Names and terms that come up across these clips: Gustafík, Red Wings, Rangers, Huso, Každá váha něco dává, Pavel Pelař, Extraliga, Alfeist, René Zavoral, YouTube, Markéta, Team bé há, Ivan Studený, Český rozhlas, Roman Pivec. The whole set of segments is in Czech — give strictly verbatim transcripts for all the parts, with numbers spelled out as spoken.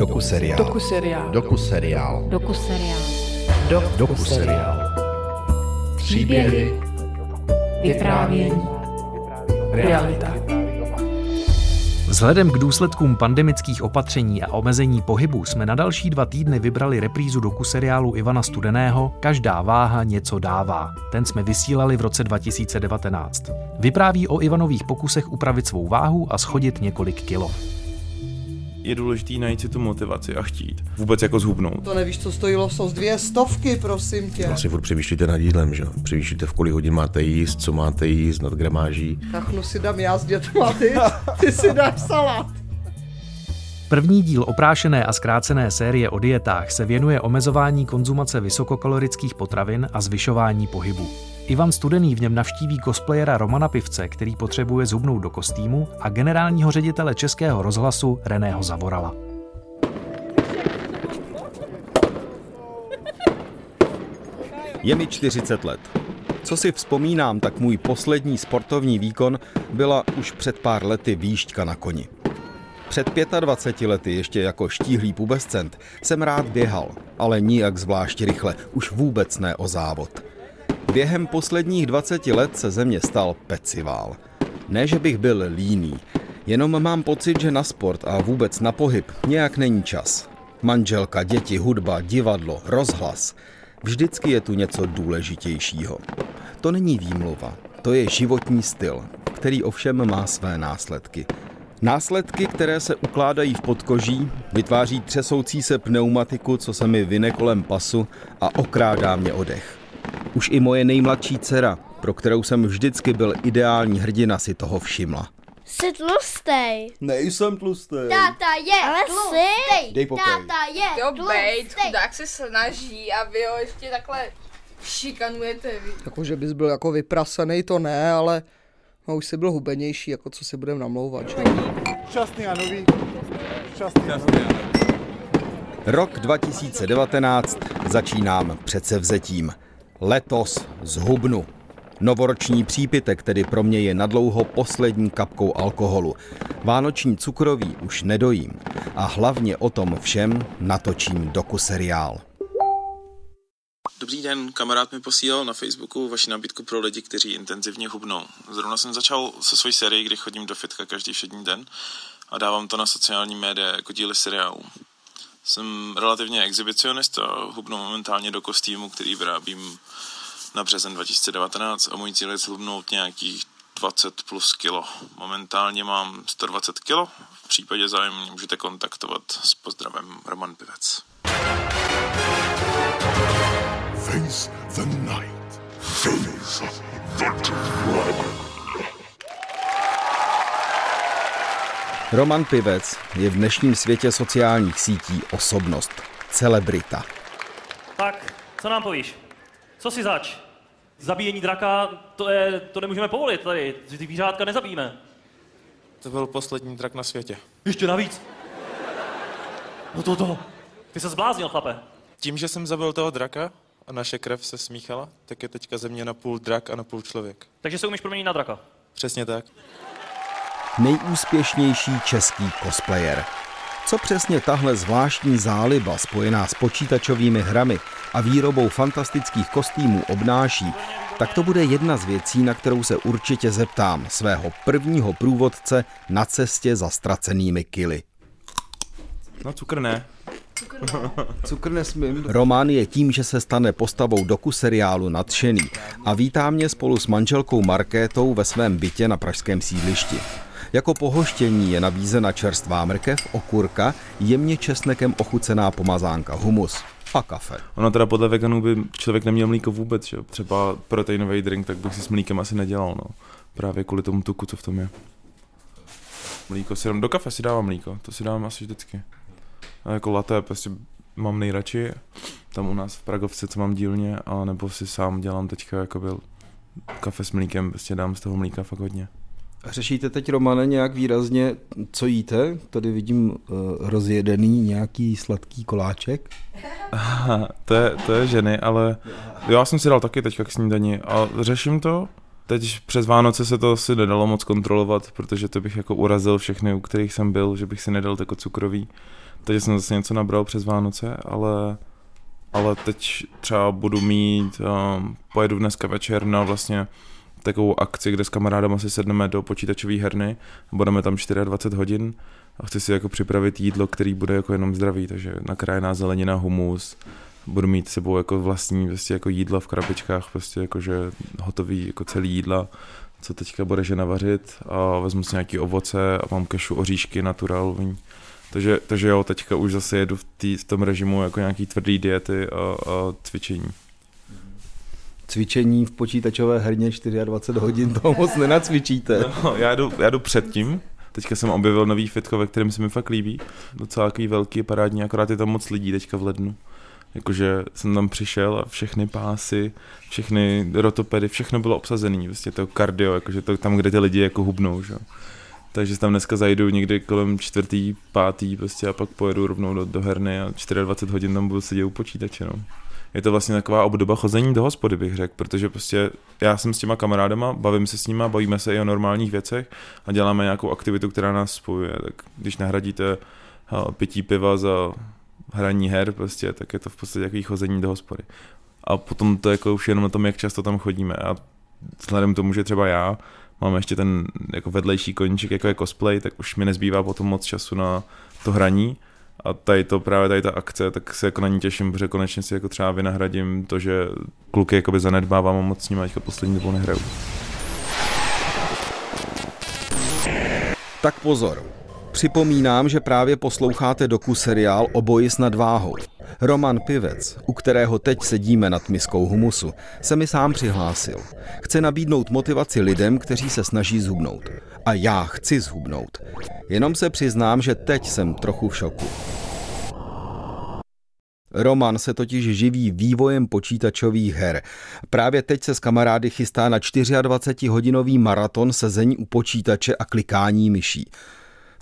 Dokuseriál. Dokuseriál. Dokuseriál. Dokuseriál. Dokuseriál. Příběhy. Vyprávění. Realita. Vzhledem k důsledkům pandemických opatření a omezení pohybu jsme na další dva týdny vybrali reprízu dokuseriálu Ivana Studeného Každá váha něco dává. Ten jsme vysílali v roce dva tisíce devatenáct. Vypráví o Ivanových pokusech upravit svou váhu a schodit několik kilo. Je důležité najít si tu motivaci a chtít. Vůbec jako zhubnout. To nevíš, co stojilo sos dvě stovky, prosím tě. Vlastně furt přemýšlíte nad jídlem, že jo? Přemýšlíte, v kolik hodin máte jíst, co máte jíst, nad gramáží. Kachnu si dám já s dětma, ty, ty si dáš salát. První díl oprášené a zkrácené série o dietách se věnuje omezování konzumace vysokokalorických potravin a zvyšování pohybu. Ivan Studený v něm navštíví cosplayera Romana Pivce, který potřebuje zhubnout do kostýmu, a generálního ředitele Českého rozhlasu Reného Zavorala. Je mi čtyřicet let. Co si vzpomínám, tak můj poslední sportovní výkon byla už před pár lety výšťka na koni. Před dvaceti pěti lety, ještě jako štíhlý pubescent, jsem rád běhal, ale nijak zvlášť rychle, už vůbec ne o závod. Během posledních dvaceti let se ze mě stal pecivál. Ne, že bych byl líný, jenom mám pocit, že na sport a vůbec na pohyb nějak není čas. Manželka, děti, hudba, divadlo, rozhlas. Vždycky je tu něco důležitějšího. To není výmluva, to je životní styl, který ovšem má své následky. Následky, které se ukládají v podkoží, vytváří třesoucí se pneumatiku, co se mi vine kolem pasu a okrádá mě o dech. Už i moje nejmladší dcera, pro kterou jsem vždycky byl ideální hrdina, si toho všimla. Jsi tlustej. Nejsem tlustej. Táta je ale tlustej. Dej pokoj. Táta je jo, tlustej. Bejt, chudák se snaží a vy ho ještě takhle šikanujete. Jako, že bys byl jako vyprasenej, to ne, ale no, už jsi byl hubenější, jako co si budeme namlouvat. Šťastný a nový. Šťastný a nový. Rok dva tisíce devatenáct začínám předsevzetím. Letos zhubnu. Novoroční přípitek tedy pro mě je nadlouho poslední kapkou alkoholu. Vánoční cukroví už nedojím. A hlavně o tom všem natočím dokuseriál. Dobrý den, kamarád mi posílal na Facebooku vaši nabídku pro lidi, kteří intenzivně hubnou. Zrovna jsem začal se svojí sérií, kdy chodím do fitka každý všední den a dávám to na sociální média jako díly seriálu. Jsem relativně exhibicionist a hubnu momentálně do kostýmu, který vyrábím na březen dva tisíce devatenáct, a můj cíl je zhubnout nějakých dvacet plus kilo. Momentálně mám sto dvacet kilo, v případě zájmu můžete kontaktovat. S pozdravem, Roman Pivec. Face the night. Face the dragon. Roman Pivec je v dnešním světě sociálních sítí osobnost, celebrita. Tak, co nám povíš? Co si zač? Zabíjení draka, to, je, to nemůžeme povolit tady, ty zvířátka nezabijíme. To byl poslední drak na světě. Ještě navíc? No to, to. Ty se zbláznil, chlape. Tím, že jsem zabil toho draka a naše krev se smíchala, tak je teďka ze mě napůl drak a napůl člověk. Takže se umíš proměnit na draka? Přesně tak. Nejúspěšnější český cosplayer. Co přesně tahle zvláštní záliba spojená s počítačovými hrami a výrobou fantastických kostýmů obnáší, tak to bude jedna z věcí, na kterou se určitě zeptám svého prvního průvodce na cestě za ztracenými kily. No cukr ne. Cukr nesmím. Roman je tím, že se stane postavou dokuseriálu, nadšený a vítá mě spolu s manželkou Markétou ve svém bytě na pražském sídlišti. Jako pohoštění je nabízena čerstvá mrkev, okurka, jemně česnekem ochucená pomazánka, humus a kafe. Ono teda podle veganů by člověk neměl mlíko vůbec, že? Třeba proteinový drink, tak bych si s mlíkem asi nedělal, no. Právě kvůli tomu tuku, co v tom je. Mlíko si dám, do kafe si dávám mlíko, to si dávám asi vždycky. A jako latte prostě mám nejradši, tam u nás v Pragovce, co mám dílně, a nebo si sám dělám teďka jakoby kafe s mlíkem, prostě dám z toho mlíka fakt hodně. Řešíte teď, Romane, nějak výrazně, co jíte? Tady vidím uh, rozjedený nějaký sladký koláček. Aha, to je, to je ženy, ale já jsem si dal taky teďka k snídani a řeším to, Teď přes Vánoce se to asi nedalo moc kontrolovat, protože to bych jako urazil všechny, u kterých jsem byl, že bych si nedal tako cukrový. Takže jsem zase něco nabral přes Vánoce, ale, ale teď třeba budu mít, um, pojedu dneska večer na vlastně takovou akci, kde s kamarádem asi sedneme do počítačové herny, budeme tam dvacet čtyři hodin a chci si jako připravit jídlo, který bude jako jenom zdravý, takže nakrájená zelenina, humus, budu mít s sebou jako vlastní prostě jako jídla v krabičkách, prostě jakože hotový jako celý jídla, co teďka bude žena vařit, a vezmu si nějaký ovoce a mám kešu, oříšky, naturální. Takže, takže jo, teďka už zase jedu v, tý, v tom režimu jako nějaký tvrdý diety a, a cvičení. Cvičení v počítačové herně dvacet čtyři hodin, toho moc nenacvičíte. No, já, jdu, já jdu předtím. Teďka jsem objevil nový fitko, ve kterém se mi fakt líbí. Docela takový velký, parádní, akorát je tam moc lidí teďka v lednu. Jakože jsem tam přišel a všechny pásy, všechny rotopedy, všechno bylo obsazené, vlastně to kardio, jakože to tam, kde ty lidi jako hubnou, že? Takže tam dneska zajdu někdy kolem čtvrtý, pátý prostě a pak pojedu rovnou do, do herny a dvacet čtyři hodin tam budu sedět u počítače, no. Je to vlastně taková obdoba chození do hospody, bych řekl, protože prostě já jsem s těma kamarádama, bavím se s nima, bavíme se i o normálních věcech a děláme nějakou aktivitu, která nás spojuje. Tak když nahradíte pití piva za hraní her, prostě, tak je to v podstatě takový chození do hospody. A potom to jako už jenom na tom, jak často tam chodíme. A vzhledem k tomu, že třeba já mám ještě ten jako vedlejší koníček, jako je cosplay, tak už mi nezbývá potom moc času na to hraní. A tady to, právě tady ta akce, tak se jako na ní těším, protože konečně si jako třeba vynahradím to, že kluky jakoby zanedbávám a moc s nimi teďka poslední dobou nehraju. Tak pozor. Připomínám, že právě posloucháte dokuseriál o boji s nadváhou. Roman Pivec, u kterého teď sedíme nad miskou humusu, se mi sám přihlásil. Chce nabídnout motivaci lidem, kteří se snaží zhubnout. A já chci zhubnout. Jenom se přiznám, že teď jsem trochu v šoku. Roman se totiž živí vývojem počítačových her. Právě teď se s kamarády chystá na dvacetčtyřhodinový maraton sezení u počítače a klikání myší.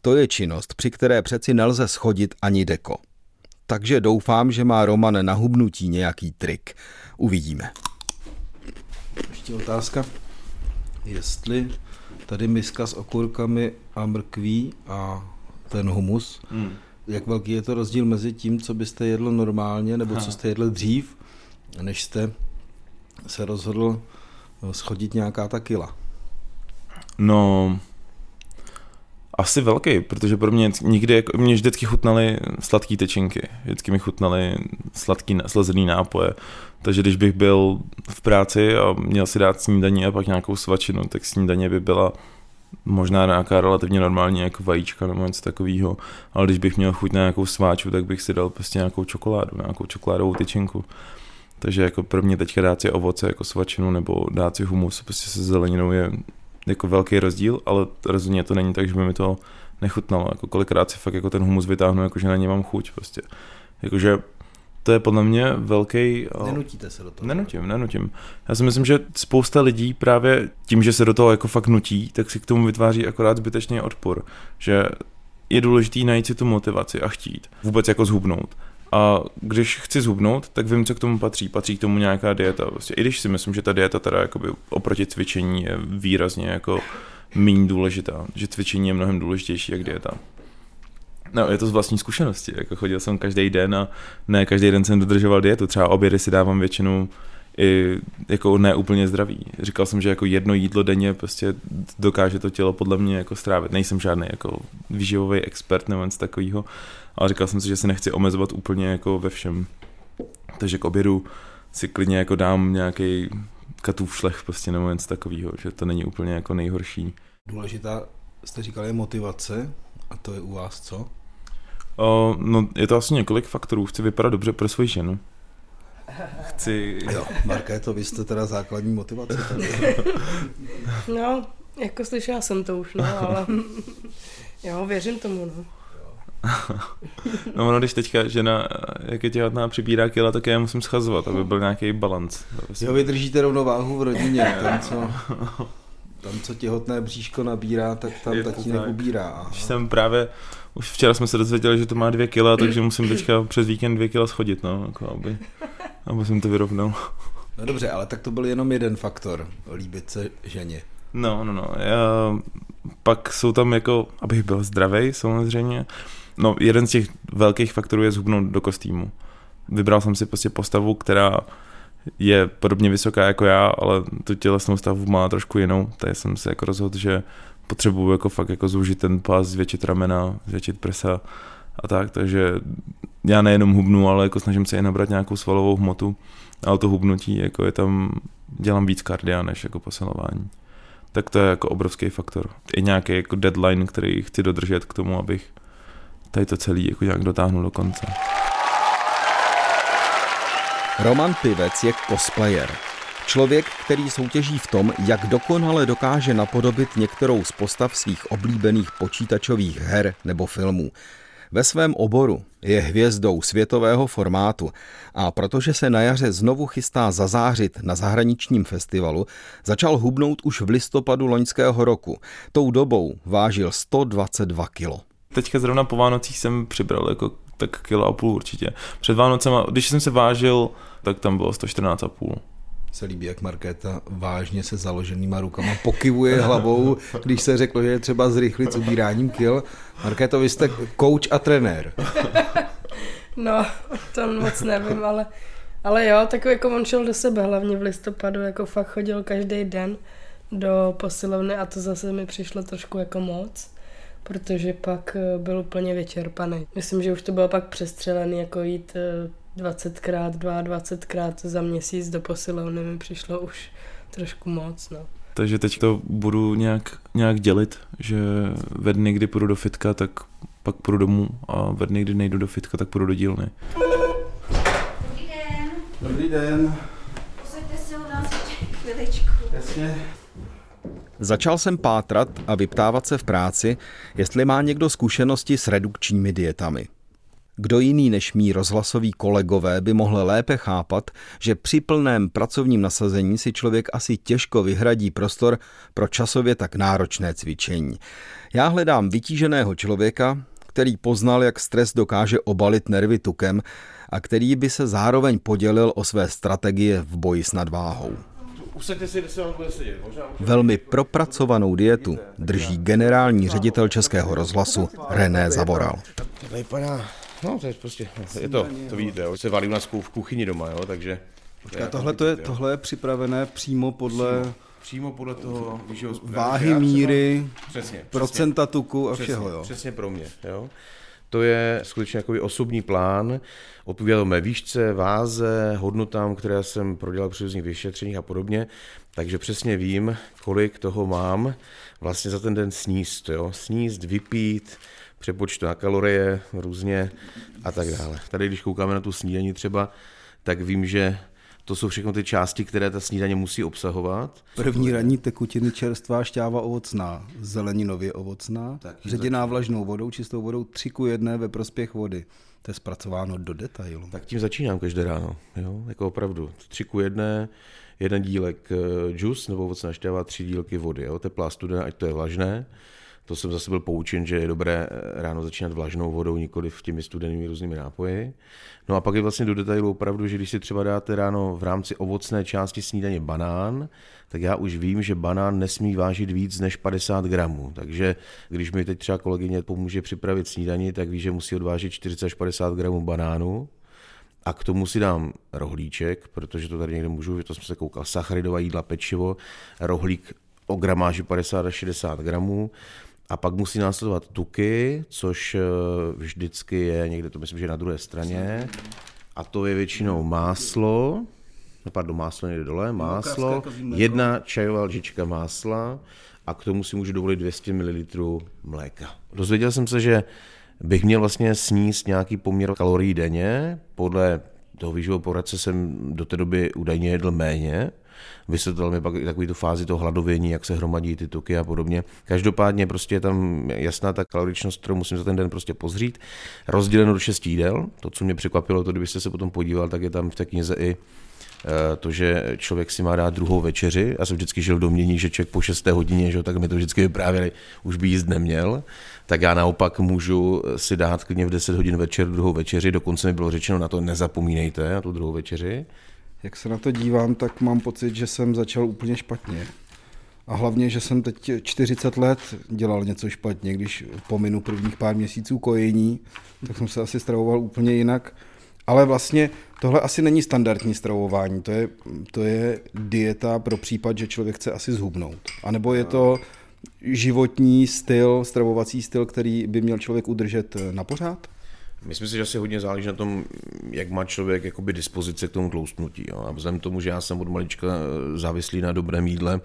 To je činnost, při které přeci nelze schodit ani deko. Takže doufám, že má Roman na hubnutí nějaký trik. Uvidíme. Ještě otázka, jestli tady miska s okurkami a mrkví a ten humus, hmm. jak velký je to rozdíl mezi tím, co byste jedl normálně, nebo ha. co jste jedl dřív, než jste se rozhodl schodit nějaká ta kila? No... Asi velký, protože pro mě nikdy, mě vždycky chutnaly sladké tyčinky, vždycky mi chutnaly sladký, slazený nápoje, takže když bych byl v práci a měl si dát snídaní a pak nějakou svačinu, tak snídaně by byla možná nějaká relativně normální jako vajíčka nebo něco takového, ale když bych měl chuť na nějakou sváču, tak bych si dal prostě nějakou čokoládu, nějakou čokoládovou tyčinku. Takže jako pro mě teďka dát si ovoce jako svačinu nebo dát si humus prostě se zeleninou je jako velký rozdíl, ale rozhodně to není tak, že by mi to nechutnalo. Jako kolikrát si fakt jako ten humus vytáhnu, jakože na něj mám chuť prostě. Jakože to je podle mě velký... Nenutíte se do toho? Nenutím, nenutím. Já si myslím, že spousta lidí právě tím, že se do toho jako fakt nutí, tak si k tomu vytváří akorát zbytečný odpor. Že je důležitý najít si tu motivaci a chtít. Vůbec jako zhubnout. A když chci zhubnout, tak vím, co k tomu patří. Patří k tomu nějaká dieta. Vlastně. I když si myslím, že ta dieta teda jakoby oproti cvičení je výrazně jako méně důležitá. Že cvičení je mnohem důležitější jak dieta. No, je to z vlastní zkušenosti. Jako chodil jsem každý den a ne každý den jsem dodržoval dietu. Třeba obědy si dávám většinu i jako ne úplně zdravý. Říkal jsem, že jako jedno jídlo denně prostě dokáže to tělo podle mě jako strávit. Nejsem žádný jako výživový expert nebo nic takového, ale říkal jsem si, že se nechci omezovat úplně jako ve všem. Takže k obědu si klidně jako dám nějaký katův šlech prostě nebo něco takového, že to není úplně jako nejhorší. Důležitá, jste říkal, je motivace a to je u vás co? O, no je to asi několik faktorů. Chci vypadat dobře pro svoji ženu. Chci... Jo, Markéto, vy jste teda základní motivace. No, jako slyšela jsem to už, no, ale jo, věřím tomu, no. No, no, když teďka žena, jak je těhotná, přibírá kila, tak já musím schazovat, aby byl nějaký balanc. Jo, vy držíte rovnováhu v rodině, tam co, tam, co těhotné bříško nabírá, tak tam je tatínek tak ubírá. Když jsem právě, už včera jsme se dozvěděli, že to má dvě kila, takže musím teďka přes víkend dvě kila schodit, no, jako aby... Aby jsem to vyrovnal. No dobře, ale tak to byl jenom jeden faktor, líbit se ženě. No, no, no. Já, pak jsou tam jako, abych byl zdravej samozřejmě, no jeden z těch velkých faktorů je zhubnout do kostýmu. Vybral jsem si prostě postavu, která je podobně vysoká jako já, ale tu tělesnou stavu má trošku jinou, takže jsem se jako rozhodl, že potřebuju jako fakt jako zúžit ten pás, zvětšit ramena, zvětšit prsa a tak, takže já nejenom hubnu, ale jako snažím se i nabrat nějakou svalovou hmotu, ale to hubnutí jako je tam, dělám víc kardia než jako posilování. Tak to je jako obrovský faktor. I nějaký jako deadline, který chci dodržet k tomu, abych tady to celý jako nějak dotáhnul do konce. Roman Pivec je cosplayer. Člověk, který soutěží v tom, jak dokonale dokáže napodobit některou z postav svých oblíbených počítačových her nebo filmů. Ve svém oboru je hvězdou světového formátu a protože se na jaře znovu chystá zazářit na zahraničním festivalu, začal hubnout už v listopadu loňského roku. Tou dobou vážil sto dvacet dva kilo. Teďka zrovna po Vánocích jsem přibral jako tak kilo a půl určitě. Před Vánocema, když jsem se vážil, tak tam bylo sto čtrnáct a půl. Se líbí, jak Markéta vážně se založenýma rukama pokyvuje hlavou, když se řeklo, že je třeba zrychlit s ubíráním kil. Markéto, vy jste kouč a trenér. No, to moc nevím, ale, ale jo, tak jako on šel do sebe, hlavně v listopadu, jako fakt chodil každý den do posilovny a to zase mi přišlo trošku jako moc, protože pak byl úplně vyčerpaný. Myslím, že už to bylo pak přestřelený, jako jít dvacetkrát, dvaadvacetkrát za měsíc do posilovny mi přišlo už trošku moc, no. Takže teď to budu nějak, nějak dělit, že ve dny, kdy půjdu do fitka, tak pak půjdu domů a ve dny, kdy nejdu do fitka, tak půjdu do dílny. Dobrý den. Dobrý den. Posaďte se u nás chviličku. Jasně. Začal jsem pátrat a vyptávat se v práci, jestli má někdo zkušenosti s redukčními dietami. Kdo jiný než mí rozhlasoví kolegové by mohl lépe chápat, že při plném pracovním nasazení si člověk asi těžko vyhradí prostor pro časově tak náročné cvičení. Já hledám vytíženého člověka, který poznal, jak stres dokáže obalit nervy tukem a který by se zároveň podělil o své strategie v boji s nadváhou. Velmi propracovanou dietu drží generální ředitel Českého rozhlasu René Zavoral. No, to je prostě, je to, to vidíte, jo, se valí u nás v kuchyni doma, jo, takže... Počká, tohle, to je, tohle je připravené přímo podle... Přímo, přímo podle toho, víš, jo, váhy, míry, přesně, procenta přesně, tuku a přesně, všeho, jo. Přesně pro mě, jo. To je skutečně jakoby osobní plán, odpovídá to mé výšce, váze, hodnotám, které jsem prodělal při různých vyšetřeních a podobně, takže přesně vím, kolik toho mám vlastně za ten den sníst, jo, sníst, vypít, přepočtu na kalorie, různě a tak dále. Tady, když koukáme na tu snídani třeba, tak vím, že to jsou všechno ty části, které ta snídaně musí obsahovat. První ranní tekutiny, čerstvá šťáva ovocná, zeleninově ovocná, ředěná vlažnou vodou, čistou vodou tři ku jedné ve prospěch vody. To je zpracováno do detailu. Tak tím začínám každé ráno, jo? Jako opravdu. tři ku jedné, jeden dílek džus nebo ovocná šťáva, tři dílky vody, jo? Teplá studená, ať to je vlažné. To jsem zase byl poučen, že je dobré ráno začínat vlažnou vodou, nikoli v těmi studenými různými nápoji. No a pak je vlastně do detailu opravdu, že když si třeba dáte ráno v rámci ovocné části snídaně banán, tak já už vím, že banán nesmí vážit víc než padesát gramů. Takže když mi teď třeba kolegyně pomůže připravit snídani, tak ví, že musí odvážit čtyřicet až padesát gramů banánu. A k tomu si dám rohlíček, protože to tady někde můžu, to jsem se koukal, sacharidová jídla, pečivo, rohlík o gramáži padesát až šedesát gramů. A pak musí následovat tuky, což vždycky je někde, to myslím, že na druhé straně. A to je většinou máslo, pardon, máslo někde dole, máslo, jedna čajová lžička másla a k tomu si můžu dovolit dvě stě mililitrů mléka. Dozvěděl jsem se, že bych měl vlastně sníst nějaký poměr kalorií denně. Podle toho výživového poradce jsem do té doby údajně jedl méně. Vysvětlil mi pak takový tu fázi toho hladovění, jak se hromadí ty tuky a podobně. Každopádně prostě je tam jasná ta kaloričnost, kterou musím za ten den prostě pozřít. Rozděleno do šesti jídel, to, co mě překvapilo, to kdybyste se potom podíval, tak je tam v té knize i to, že člověk si má dát druhou večeři. Já jsem vždycky žil v domění, že člověk po šesté hodině, že tak mi to vždycky vyprávěli, už by jíst neměl. Tak já naopak můžu si dát klidně v deset hodin večer druhou večeři, dokonce mi bylo řečeno na to nezapomínejte, na tu druhou večeři. jak se na to dívám, tak mám pocit, že jsem začal úplně špatně. A hlavně, že jsem teď čtyřicet let dělal něco špatně, když pominu prvních pár měsíců kojení, tak jsem se asi stravoval úplně jinak. Ale vlastně tohle asi není standardní stravování, to je, to je dieta pro případ, že člověk chce asi zhubnout. A nebo je to životní styl, stravovací styl, který by měl člověk udržet na pořád? Myslím si, že asi hodně záleží na tom, jak má člověk jakoby dispozice k tomu tloustnutí. Jo. A vzhledem k tomu, že já jsem od malička závislý na dobrém jídle,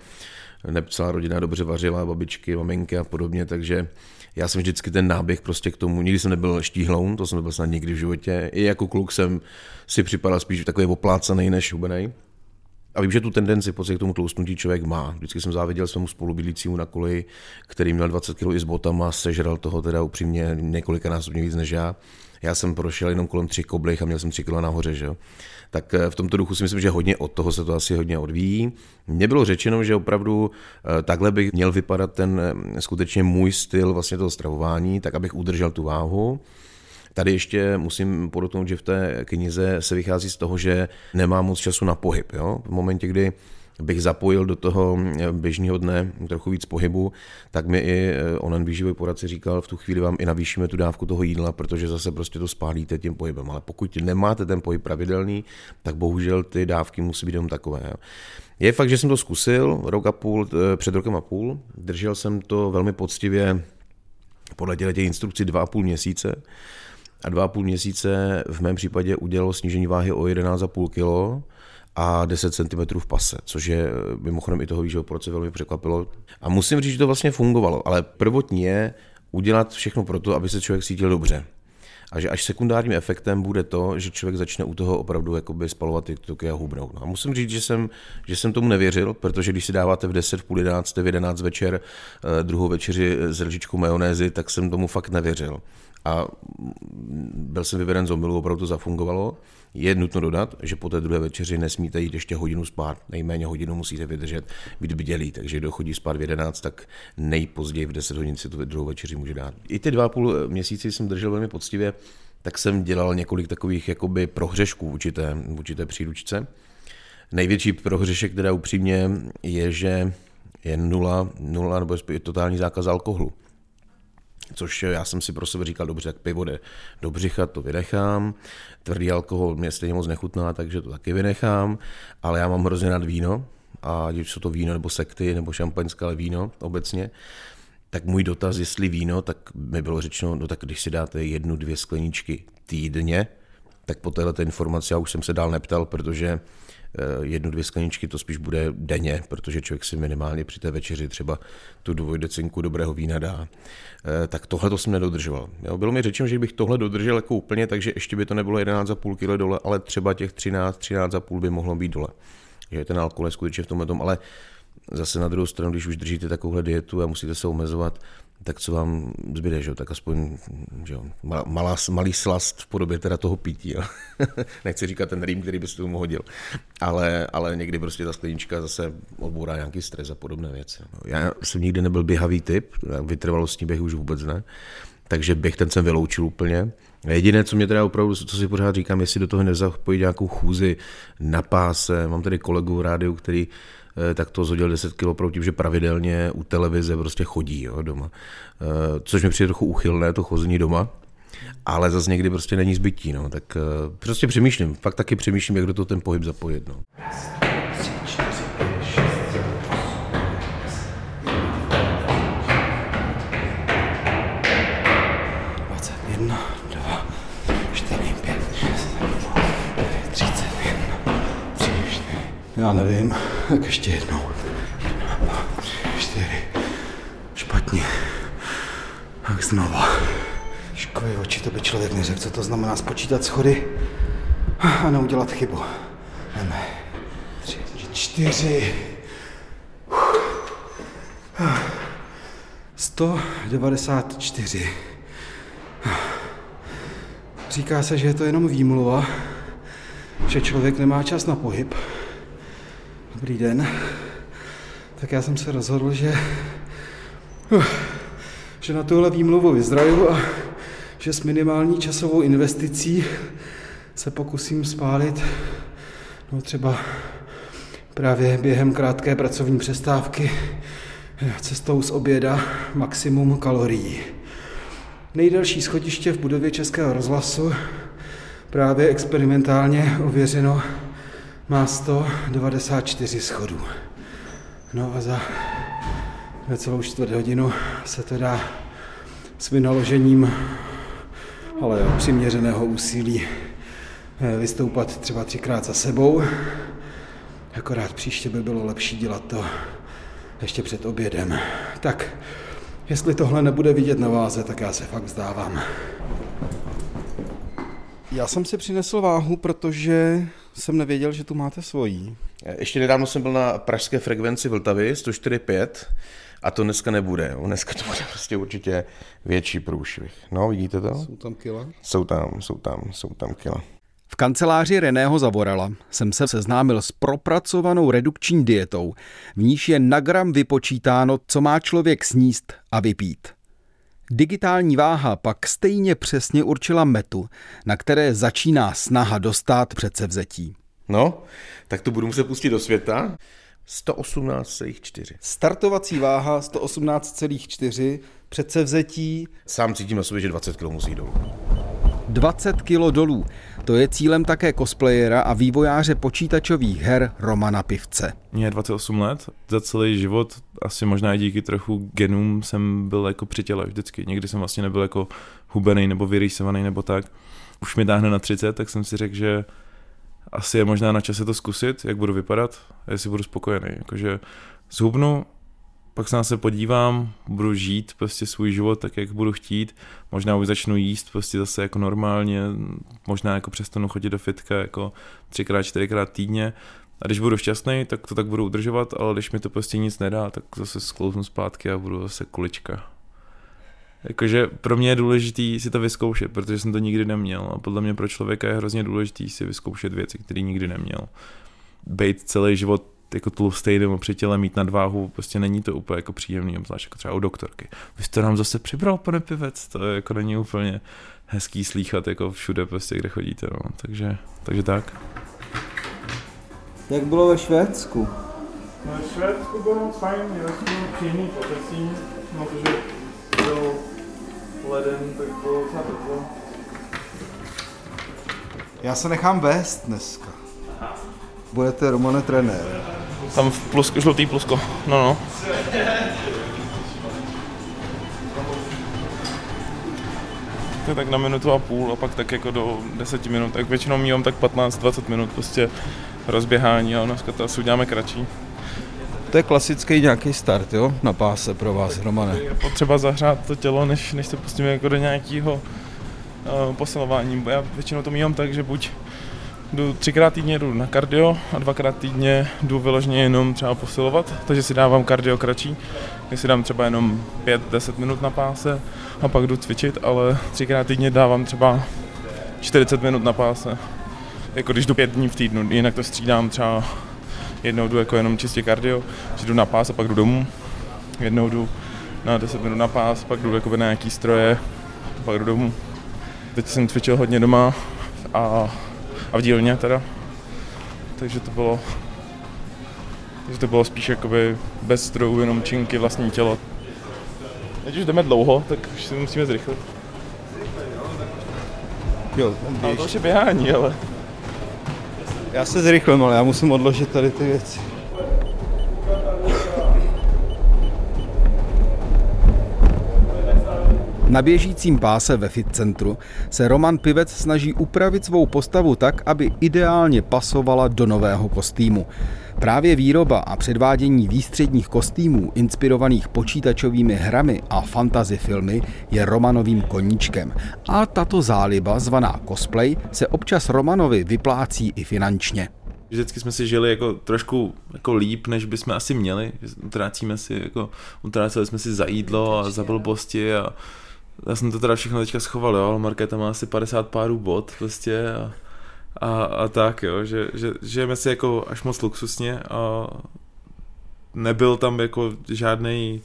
celá rodina dobře vařila, babičky, maminky a podobně, takže já jsem vždycky ten náběh prostě k tomu, nikdy jsem nebyl štíhloun, to jsem nebyl snad nikdy v životě, i jako kluk jsem si připadal spíš takový oplácanej než hubenej. A vím, že tu tendenci v podstatě k tomu tloustnutí člověk má. Vždycky jsem záviděl svému spolubydlícímu na koleji, který měl dvacet kilo i s botama, sežral toho teda upřímně několikanásobně víc než já. Já jsem prošel jenom kolem tři koblech a měl jsem tři kila nahoře, že jo. Tak v tomto duchu si myslím, že hodně od toho se to asi hodně odvíjí. Mně bylo řečeno, že opravdu takhle bych měl vypadat ten skutečně můj styl vlastně toho stravování, tak abych udržel tu váhu. Tady ještě musím podotknout, že v té knize se vychází z toho, že nemám moc času na pohyb. Jo? V momentě, kdy bych zapojil do toho běžného dne trochu víc pohybu, tak mi i onen výživový poradce říkal, v tu chvíli vám i navýšíme tu dávku toho jídla, protože zase prostě to spálíte tím pohybem. Ale pokud nemáte ten pohyb pravidelný, tak bohužel ty dávky musí být jenom takové. Jo? Je fakt, že jsem to zkusil rok a půl, před rokem a půl, držel jsem to velmi poctivě podle těch instrukcí dva a půl měsíce. A dva a půl měsíce v mém případě udělalo snížení váhy o jedenáct celá pět kilo a deset centimetrů v pase, což je mimochodem i toho výživového poradce velmi překvapilo. A musím říct, že to vlastně fungovalo, ale prvotně je udělat všechno pro to, aby se člověk cítil dobře. A že až sekundárním efektem bude to, že člověk začne u toho opravdu jakoby spalovat ty tuky a hubnout. No a musím říct, že jsem, že jsem tomu nevěřil, protože když si dáváte v deset, v půl jedenácté, v jedenáct večer druhou večeři s lžičkou majonézy, tak jsem tomu fakt nevěřil. A byl jsem vyveden z omylu, opravdu to zafungovalo. Je nutno dodat, že po té druhé večeři nesmíte jít ještě hodinu spát, nejméně hodinu musíte vydržet, být bdělý, takže kdo chodí spát v jedenáct, tak nejpozději v deset hodin si tu druhou večeři může dát. I ty dva a půl měsíci jsem držel velmi poctivě, tak jsem dělal několik takových jakoby prohřešků v určité, v určité příručce. Největší prohřešek teda upřímně je, že je nula, nula nebo je totální zákaz alkoholu. Což já jsem si pro sebe říkal, dobře, tak pivo jde do břicha, to vynechám, tvrdý alkohol mě stejně moc nechutná, takže to taky vynechám, ale já mám hrozně rád víno, a když jsou to víno nebo sekty nebo šampaňské, ale víno obecně, tak můj dotaz, jestli víno, tak mi bylo řečeno, no tak když si dáte jednu, dvě skleničky týdně, tak po této informaci já už jsem se dál neptal, protože jednu, dvě skleničky to spíš bude denně, protože člověk si minimálně při té večeři třeba tu dvojdecinku dobrého vína dá. Tak tohle to jsem nedodržoval. Jo, bylo mi řečeno, že bych tohle dodržel jako úplně, takže ještě by to nebylo jedenáct celá pět kilo dole, ale třeba těch třináct, třináct celá pět by mohlo být dole. Že ten alkohol je skutečně v tomhle tom, ale zase na druhou stranu, když už držíte takovouhle dietu a musíte se omezovat, tak co vám zbyde, že jo? Tak aspoň že jo? Malá, malý slast v podobě teda toho pití. Jo? Nechci říkat ten rým, který bys tomu hodil, ale, ale někdy prostě ta sklenička zase odbourá nějaký stres a podobné věci. Já jsem nikdy nebyl běhavý typ, vytrvalostní běh už vůbec ne, takže běh ten jsem vyloučil úplně. Jediné, co mě teda opravdu, co si pořád říkám, jestli do toho nezapojit nějakou chůzi na páse. Mám tady kolegu v rádiu, který tak to zhodil deset kilo proutím, že pravidelně u televize prostě chodí, jo, doma. Což mi přijde trochu uchylné, to chození doma, ale zase někdy prostě není zbytí, no. Tak prostě přemýšlím, fakt taky přemýšlím, jak do toho ten pohyb zapojit, no. Já nevím, tak ještě jednou. Jedna, dva, tři, čtyři. Špatně. Tak znova. Školy oči, to by člověk neřekl, co to znamená spočítat schody a neudělat chybu. Jdeme. Tři, čtyři. sto devadesát čtyři. Říká se, že je to jenom výmluva, že člověk nemá čas na pohyb. Dobrý den, tak já jsem se rozhodl, že, že na tuhle výmluvu vyzraju a že s minimální časovou investicí se pokusím spálit No třeba právě během krátké pracovní přestávky cestou z oběda maximum kalorií. Nejdelší schodiště v budově Českého rozhlasu, právě experimentálně ověřeno, má sto devadesát čtyři schodů. No a za necelou čtvrt hodinu se to dá s vynaložením, ale jo, přiměřeného úsilí vystoupat třeba třikrát za sebou. Akorát příště by bylo lepší dělat to ještě před obědem. Tak, jestli tohle nebude vidět na váze, tak já se fakt vzdávám. Já jsem si přinesl váhu, protože jsem nevěděl, že tu máte svojí. Ještě nedávno jsem byl na pražské frekvenci Vltavy sto čtyři pět a to dneska nebude. Dneska to bude prostě určitě větší průšvih. No, vidíte to? Jsou tam kila? Jsou tam, jsou tam, jsou tam kila. V kanceláři Reného Zavorala jsem se seznámil s propracovanou redukční dietou, v níž je na gram vypočítáno, co má člověk sníst a vypít. Digitální váha pak stejně přesně určila metu, na které začíná snaha dostát předsevzetí. No, tak to budu muset pustit do světa. sto osmnáct celá čtyři. Startovací váha sto osmnáct celá čtyři, předsevzetí... Sám cítím na sobě, že dvacet kilo musí dolů. dvacet kilo dolů. To je cílem také cosplayera a vývojáře počítačových her Romana Pivce. Mně je dvacet osm let, za celý život, asi možná i díky trochu genům, jsem byl jako při těle vždycky. Nikdy jsem vlastně nebyl jako hubený nebo vyrýsovaný nebo tak. Už mi táhne na třicet, tak jsem si řekl, že asi je možná na čase to zkusit, jak budu vypadat a jestli budu spokojený. Jakože zhubnu, pak se na se podívám, budu žít prostě svůj život tak, jak budu chtít. Možná už začnu jíst prostě zase jako normálně, možná jako přestanu chodit do fitka jako třikrát, čtyřikrát týdně. A když budu šťastný, tak to tak budu udržovat, ale když mi to prostě nic nedá, tak zase sklouznu zpátky a budu zase kulička. Jakože pro mě je důležitý si to vyzkoušet, protože jsem to nikdy neměl. A podle mě pro člověka je hrozně důležitý si vyzkoušet věci, které nikdy neměl. Bejt celý život jako tlustej nebo při těle, mít nadváhu, prostě není to úplně jako příjemný, obzvlášť jako třeba u doktorky. Vy jste nám zase přibral, pane Pivec, to je, jako není úplně hezký slýchat jako všude, prostě, kde chodíte, no. takže, takže tak. Jak bylo ve Švédsku? Ve Švédsku bylo fajn, měl jsem příjemný počasí, no protože byl leden, tak bylo docela teplo. Já se nechám vést dneska. Aha. Budete, Romane, trenér. Tam v plusko, žlutý plusko, no no. To je tak na minutu a půl a pak tak jako do deseti minut, tak většinou mívám tak patnáct dvacet minut prostě rozběhání, ale dneska to asi uděláme kratší. To je klasický nějaký start, jo, na páse pro vás, Romane. Je potřeba zahřát to tělo, než, než se pustíme jako do nějakého uh, posilování. Já většinou to mívám tak, že buď jdu třikrát týdně jdu na kardio a dvakrát týdně jdu vyloženě jenom třeba posilovat, takže si dávám kardio kratší, když si dám třeba jenom pět deset minut na páse a pak jdu cvičit, ale třikrát týdně dávám třeba čtyřicet minut na páse, jako když jdu pět dní v týdnu, jinak to střídám, třeba jednou jdu jako jenom čistě kardio, že jdu na pás a pak jdu domů, jednou jdu na deset minut na pás, pak jdu jako na nějaký stroje a pak jdu domů. Teď jsem cvičil hodně doma a A v dílně teda, takže to bylo, takže to bylo spíš jakoby bez strojů, jenom činky, vlastní tělo. Teď už jdeme dlouho, tak už si musíme zrychlit. Jo, ale to už je běhání, ale... Já se zrychlím, ale já musím odložit tady ty věci. Na běžícím páse ve fitcentru se Roman Pivec snaží upravit svou postavu tak, aby ideálně pasovala do nového kostýmu. Právě výroba a předvádění výstředních kostýmů inspirovaných počítačovými hrami a fantasy filmy je Romanovým koníčkem. A tato záliba, zvaná cosplay, se občas Romanovi vyplácí i finančně. Vždycky jsme si žili jako trošku jako líp, než bychom asi měli. Utrácíme si, jako, utráceli jsme si za jídlo a za blbosti a já jsem to teda všechno teďka schoval, jo, ale Markéta má asi padesát párů bot prostě a, a, a tak, jo, že, že žijeme si jako až moc luxusně a nebyl tam jako žádnej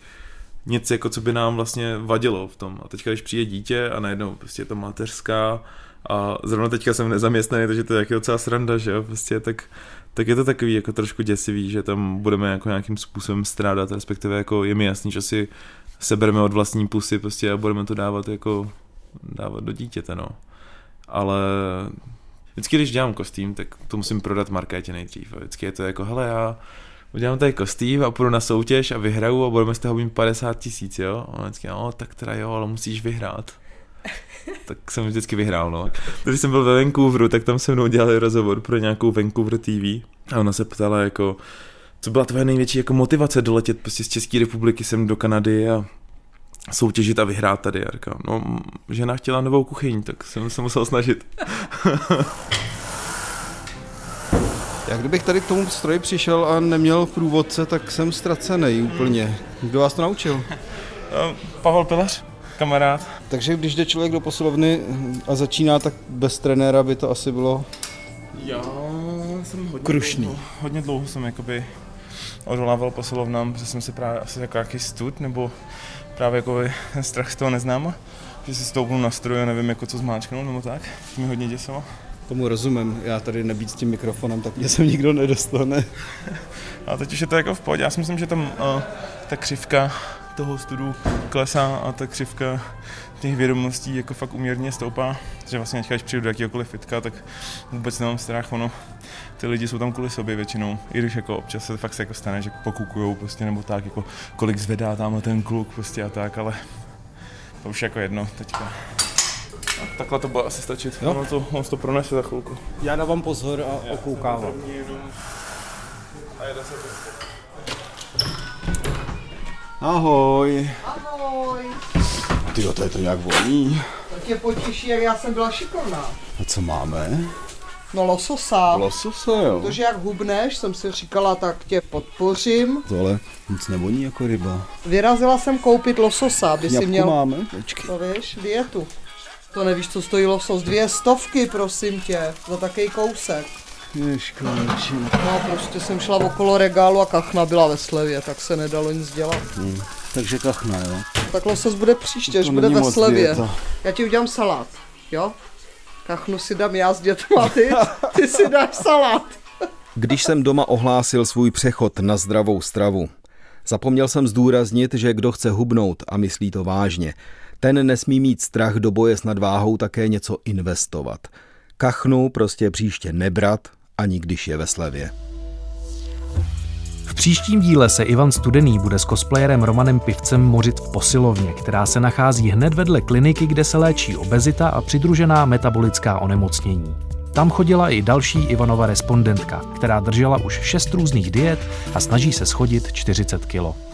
nic, jako co by nám vlastně vadilo v tom. A teďka, když přijde dítě a najednou prostě je to mateřská A zrovna teďka jsem nezaměstnaný, takže to je taky docela sranda, že jo, prostě tak, tak je to takový jako trošku děsivý, že tam budeme jako nějakým způsobem strádat, respektive jako je mi jasný, že si sebereme od vlastní pusy prostě a budeme to dávat jako dávat do dítěte, no. Ale vždycky, když dělám kostým, tak to musím prodat Markétě nejdřív. Vždycky je to jako, hele, já udělám tady kostým a půjdu na soutěž a vyhraju a budeme z toho mít padesát tisíc, jo? A vždycky, no, tak teda jo, ale musíš vyhrát. Tak jsem vždycky vyhrál, no. Když jsem byl ve Vancouveru, tak tam se mnou dělali rozhovor pro nějakou Vancouver T V a ona se ptala jako, co byla tvoje největší jako motivace doletět prostě z České republiky sem do Kanady a soutěžit a vyhrát tady, Jarka. No, žena chtěla novou kuchyň, tak jsem se musel snažit. Jak kdybych tady k tomu stroji přišel a neměl průvodce, tak jsem ztracený úplně. Kdo vás to naučil? Pavel Pelař, kamarád. Takže když jde člověk do posilovny a začíná, tak bez trenéra by to asi bylo... Já jsem hodně krušný. Dlouho, hodně dlouho jsem jakoby odolával posilovnám, protože jsem si právě asi jako jaký stud, nebo právě jako strach z toho neznáma, že si stoupnu na stroj a nevím, jako co zmáčknout, nebo tak. To mi hodně děsilo. Tomu rozumím, já tady nebýt s tím mikrofonem, tak mě sem nikdo nedostane. A teď už je to jako v pohodě, já si myslím, že tam uh, ta křivka toho studu klesá a ta křivka těch vědomostí jako fakt umírně stoupá, že vlastně teďka, když přijdu do jakýhokoliv fitka, tak vůbec nemám strach, ono, ty lidi jsou tam kvůli sobě většinou, i když jako občas se fakt se jako stane, že pokukujou prostě, nebo tak, jako kolik zvedá tamhle ten kluk prostě a tak, ale to už jako jedno teďka. Takhle to bude asi stačit, no. to, on to pronese za chvilku. Já dávám pozor a okoukávám. A jede se prostě. Ahoj. Ahoj. Tyjo, to je to nějak voní. To tě potěší, jak já jsem byla šikovná. A co máme? No lososa. Lososa, jo. Protože jak hubneš, jsem si říkala, tak tě podpořím. Tohle nic nevoní jako ryba. Vyrazila jsem koupit lososa, aby jabku si měl... máme? Počkej. To víš, dietu. To nevíš, co stojí losos. Dvě stovky, prosím tě, za takový kousek. Ježkonečím. No, prostě jsem šla okolo regálu a kachna byla ve slevě, tak se nedalo nic dělat. Hmm. Takže kachna, jo? Tak losos bude příště, až bude ve slevě. Dieta. Já ti udělám salát, jo? Kachnu si dám já s dětma, ty, ty si dáš salát. Když jsem doma ohlásil svůj přechod na zdravou stravu, zapomněl jsem zdůraznit, že kdo chce hubnout a myslí to vážně, ten nesmí mít strach do boje s nadváhou také něco investovat. Kachnu prostě příště nebrat, ani když je ve slevě. V příštím díle se Ivan Studený bude s cosplayerem Romanem Pivcem mořit v posilovně, která se nachází hned vedle kliniky, kde se léčí obezita a přidružená metabolická onemocnění. Tam chodila i další Ivanova respondentka, která držela už šest různých diet a snaží se schodit čtyřicet kilo.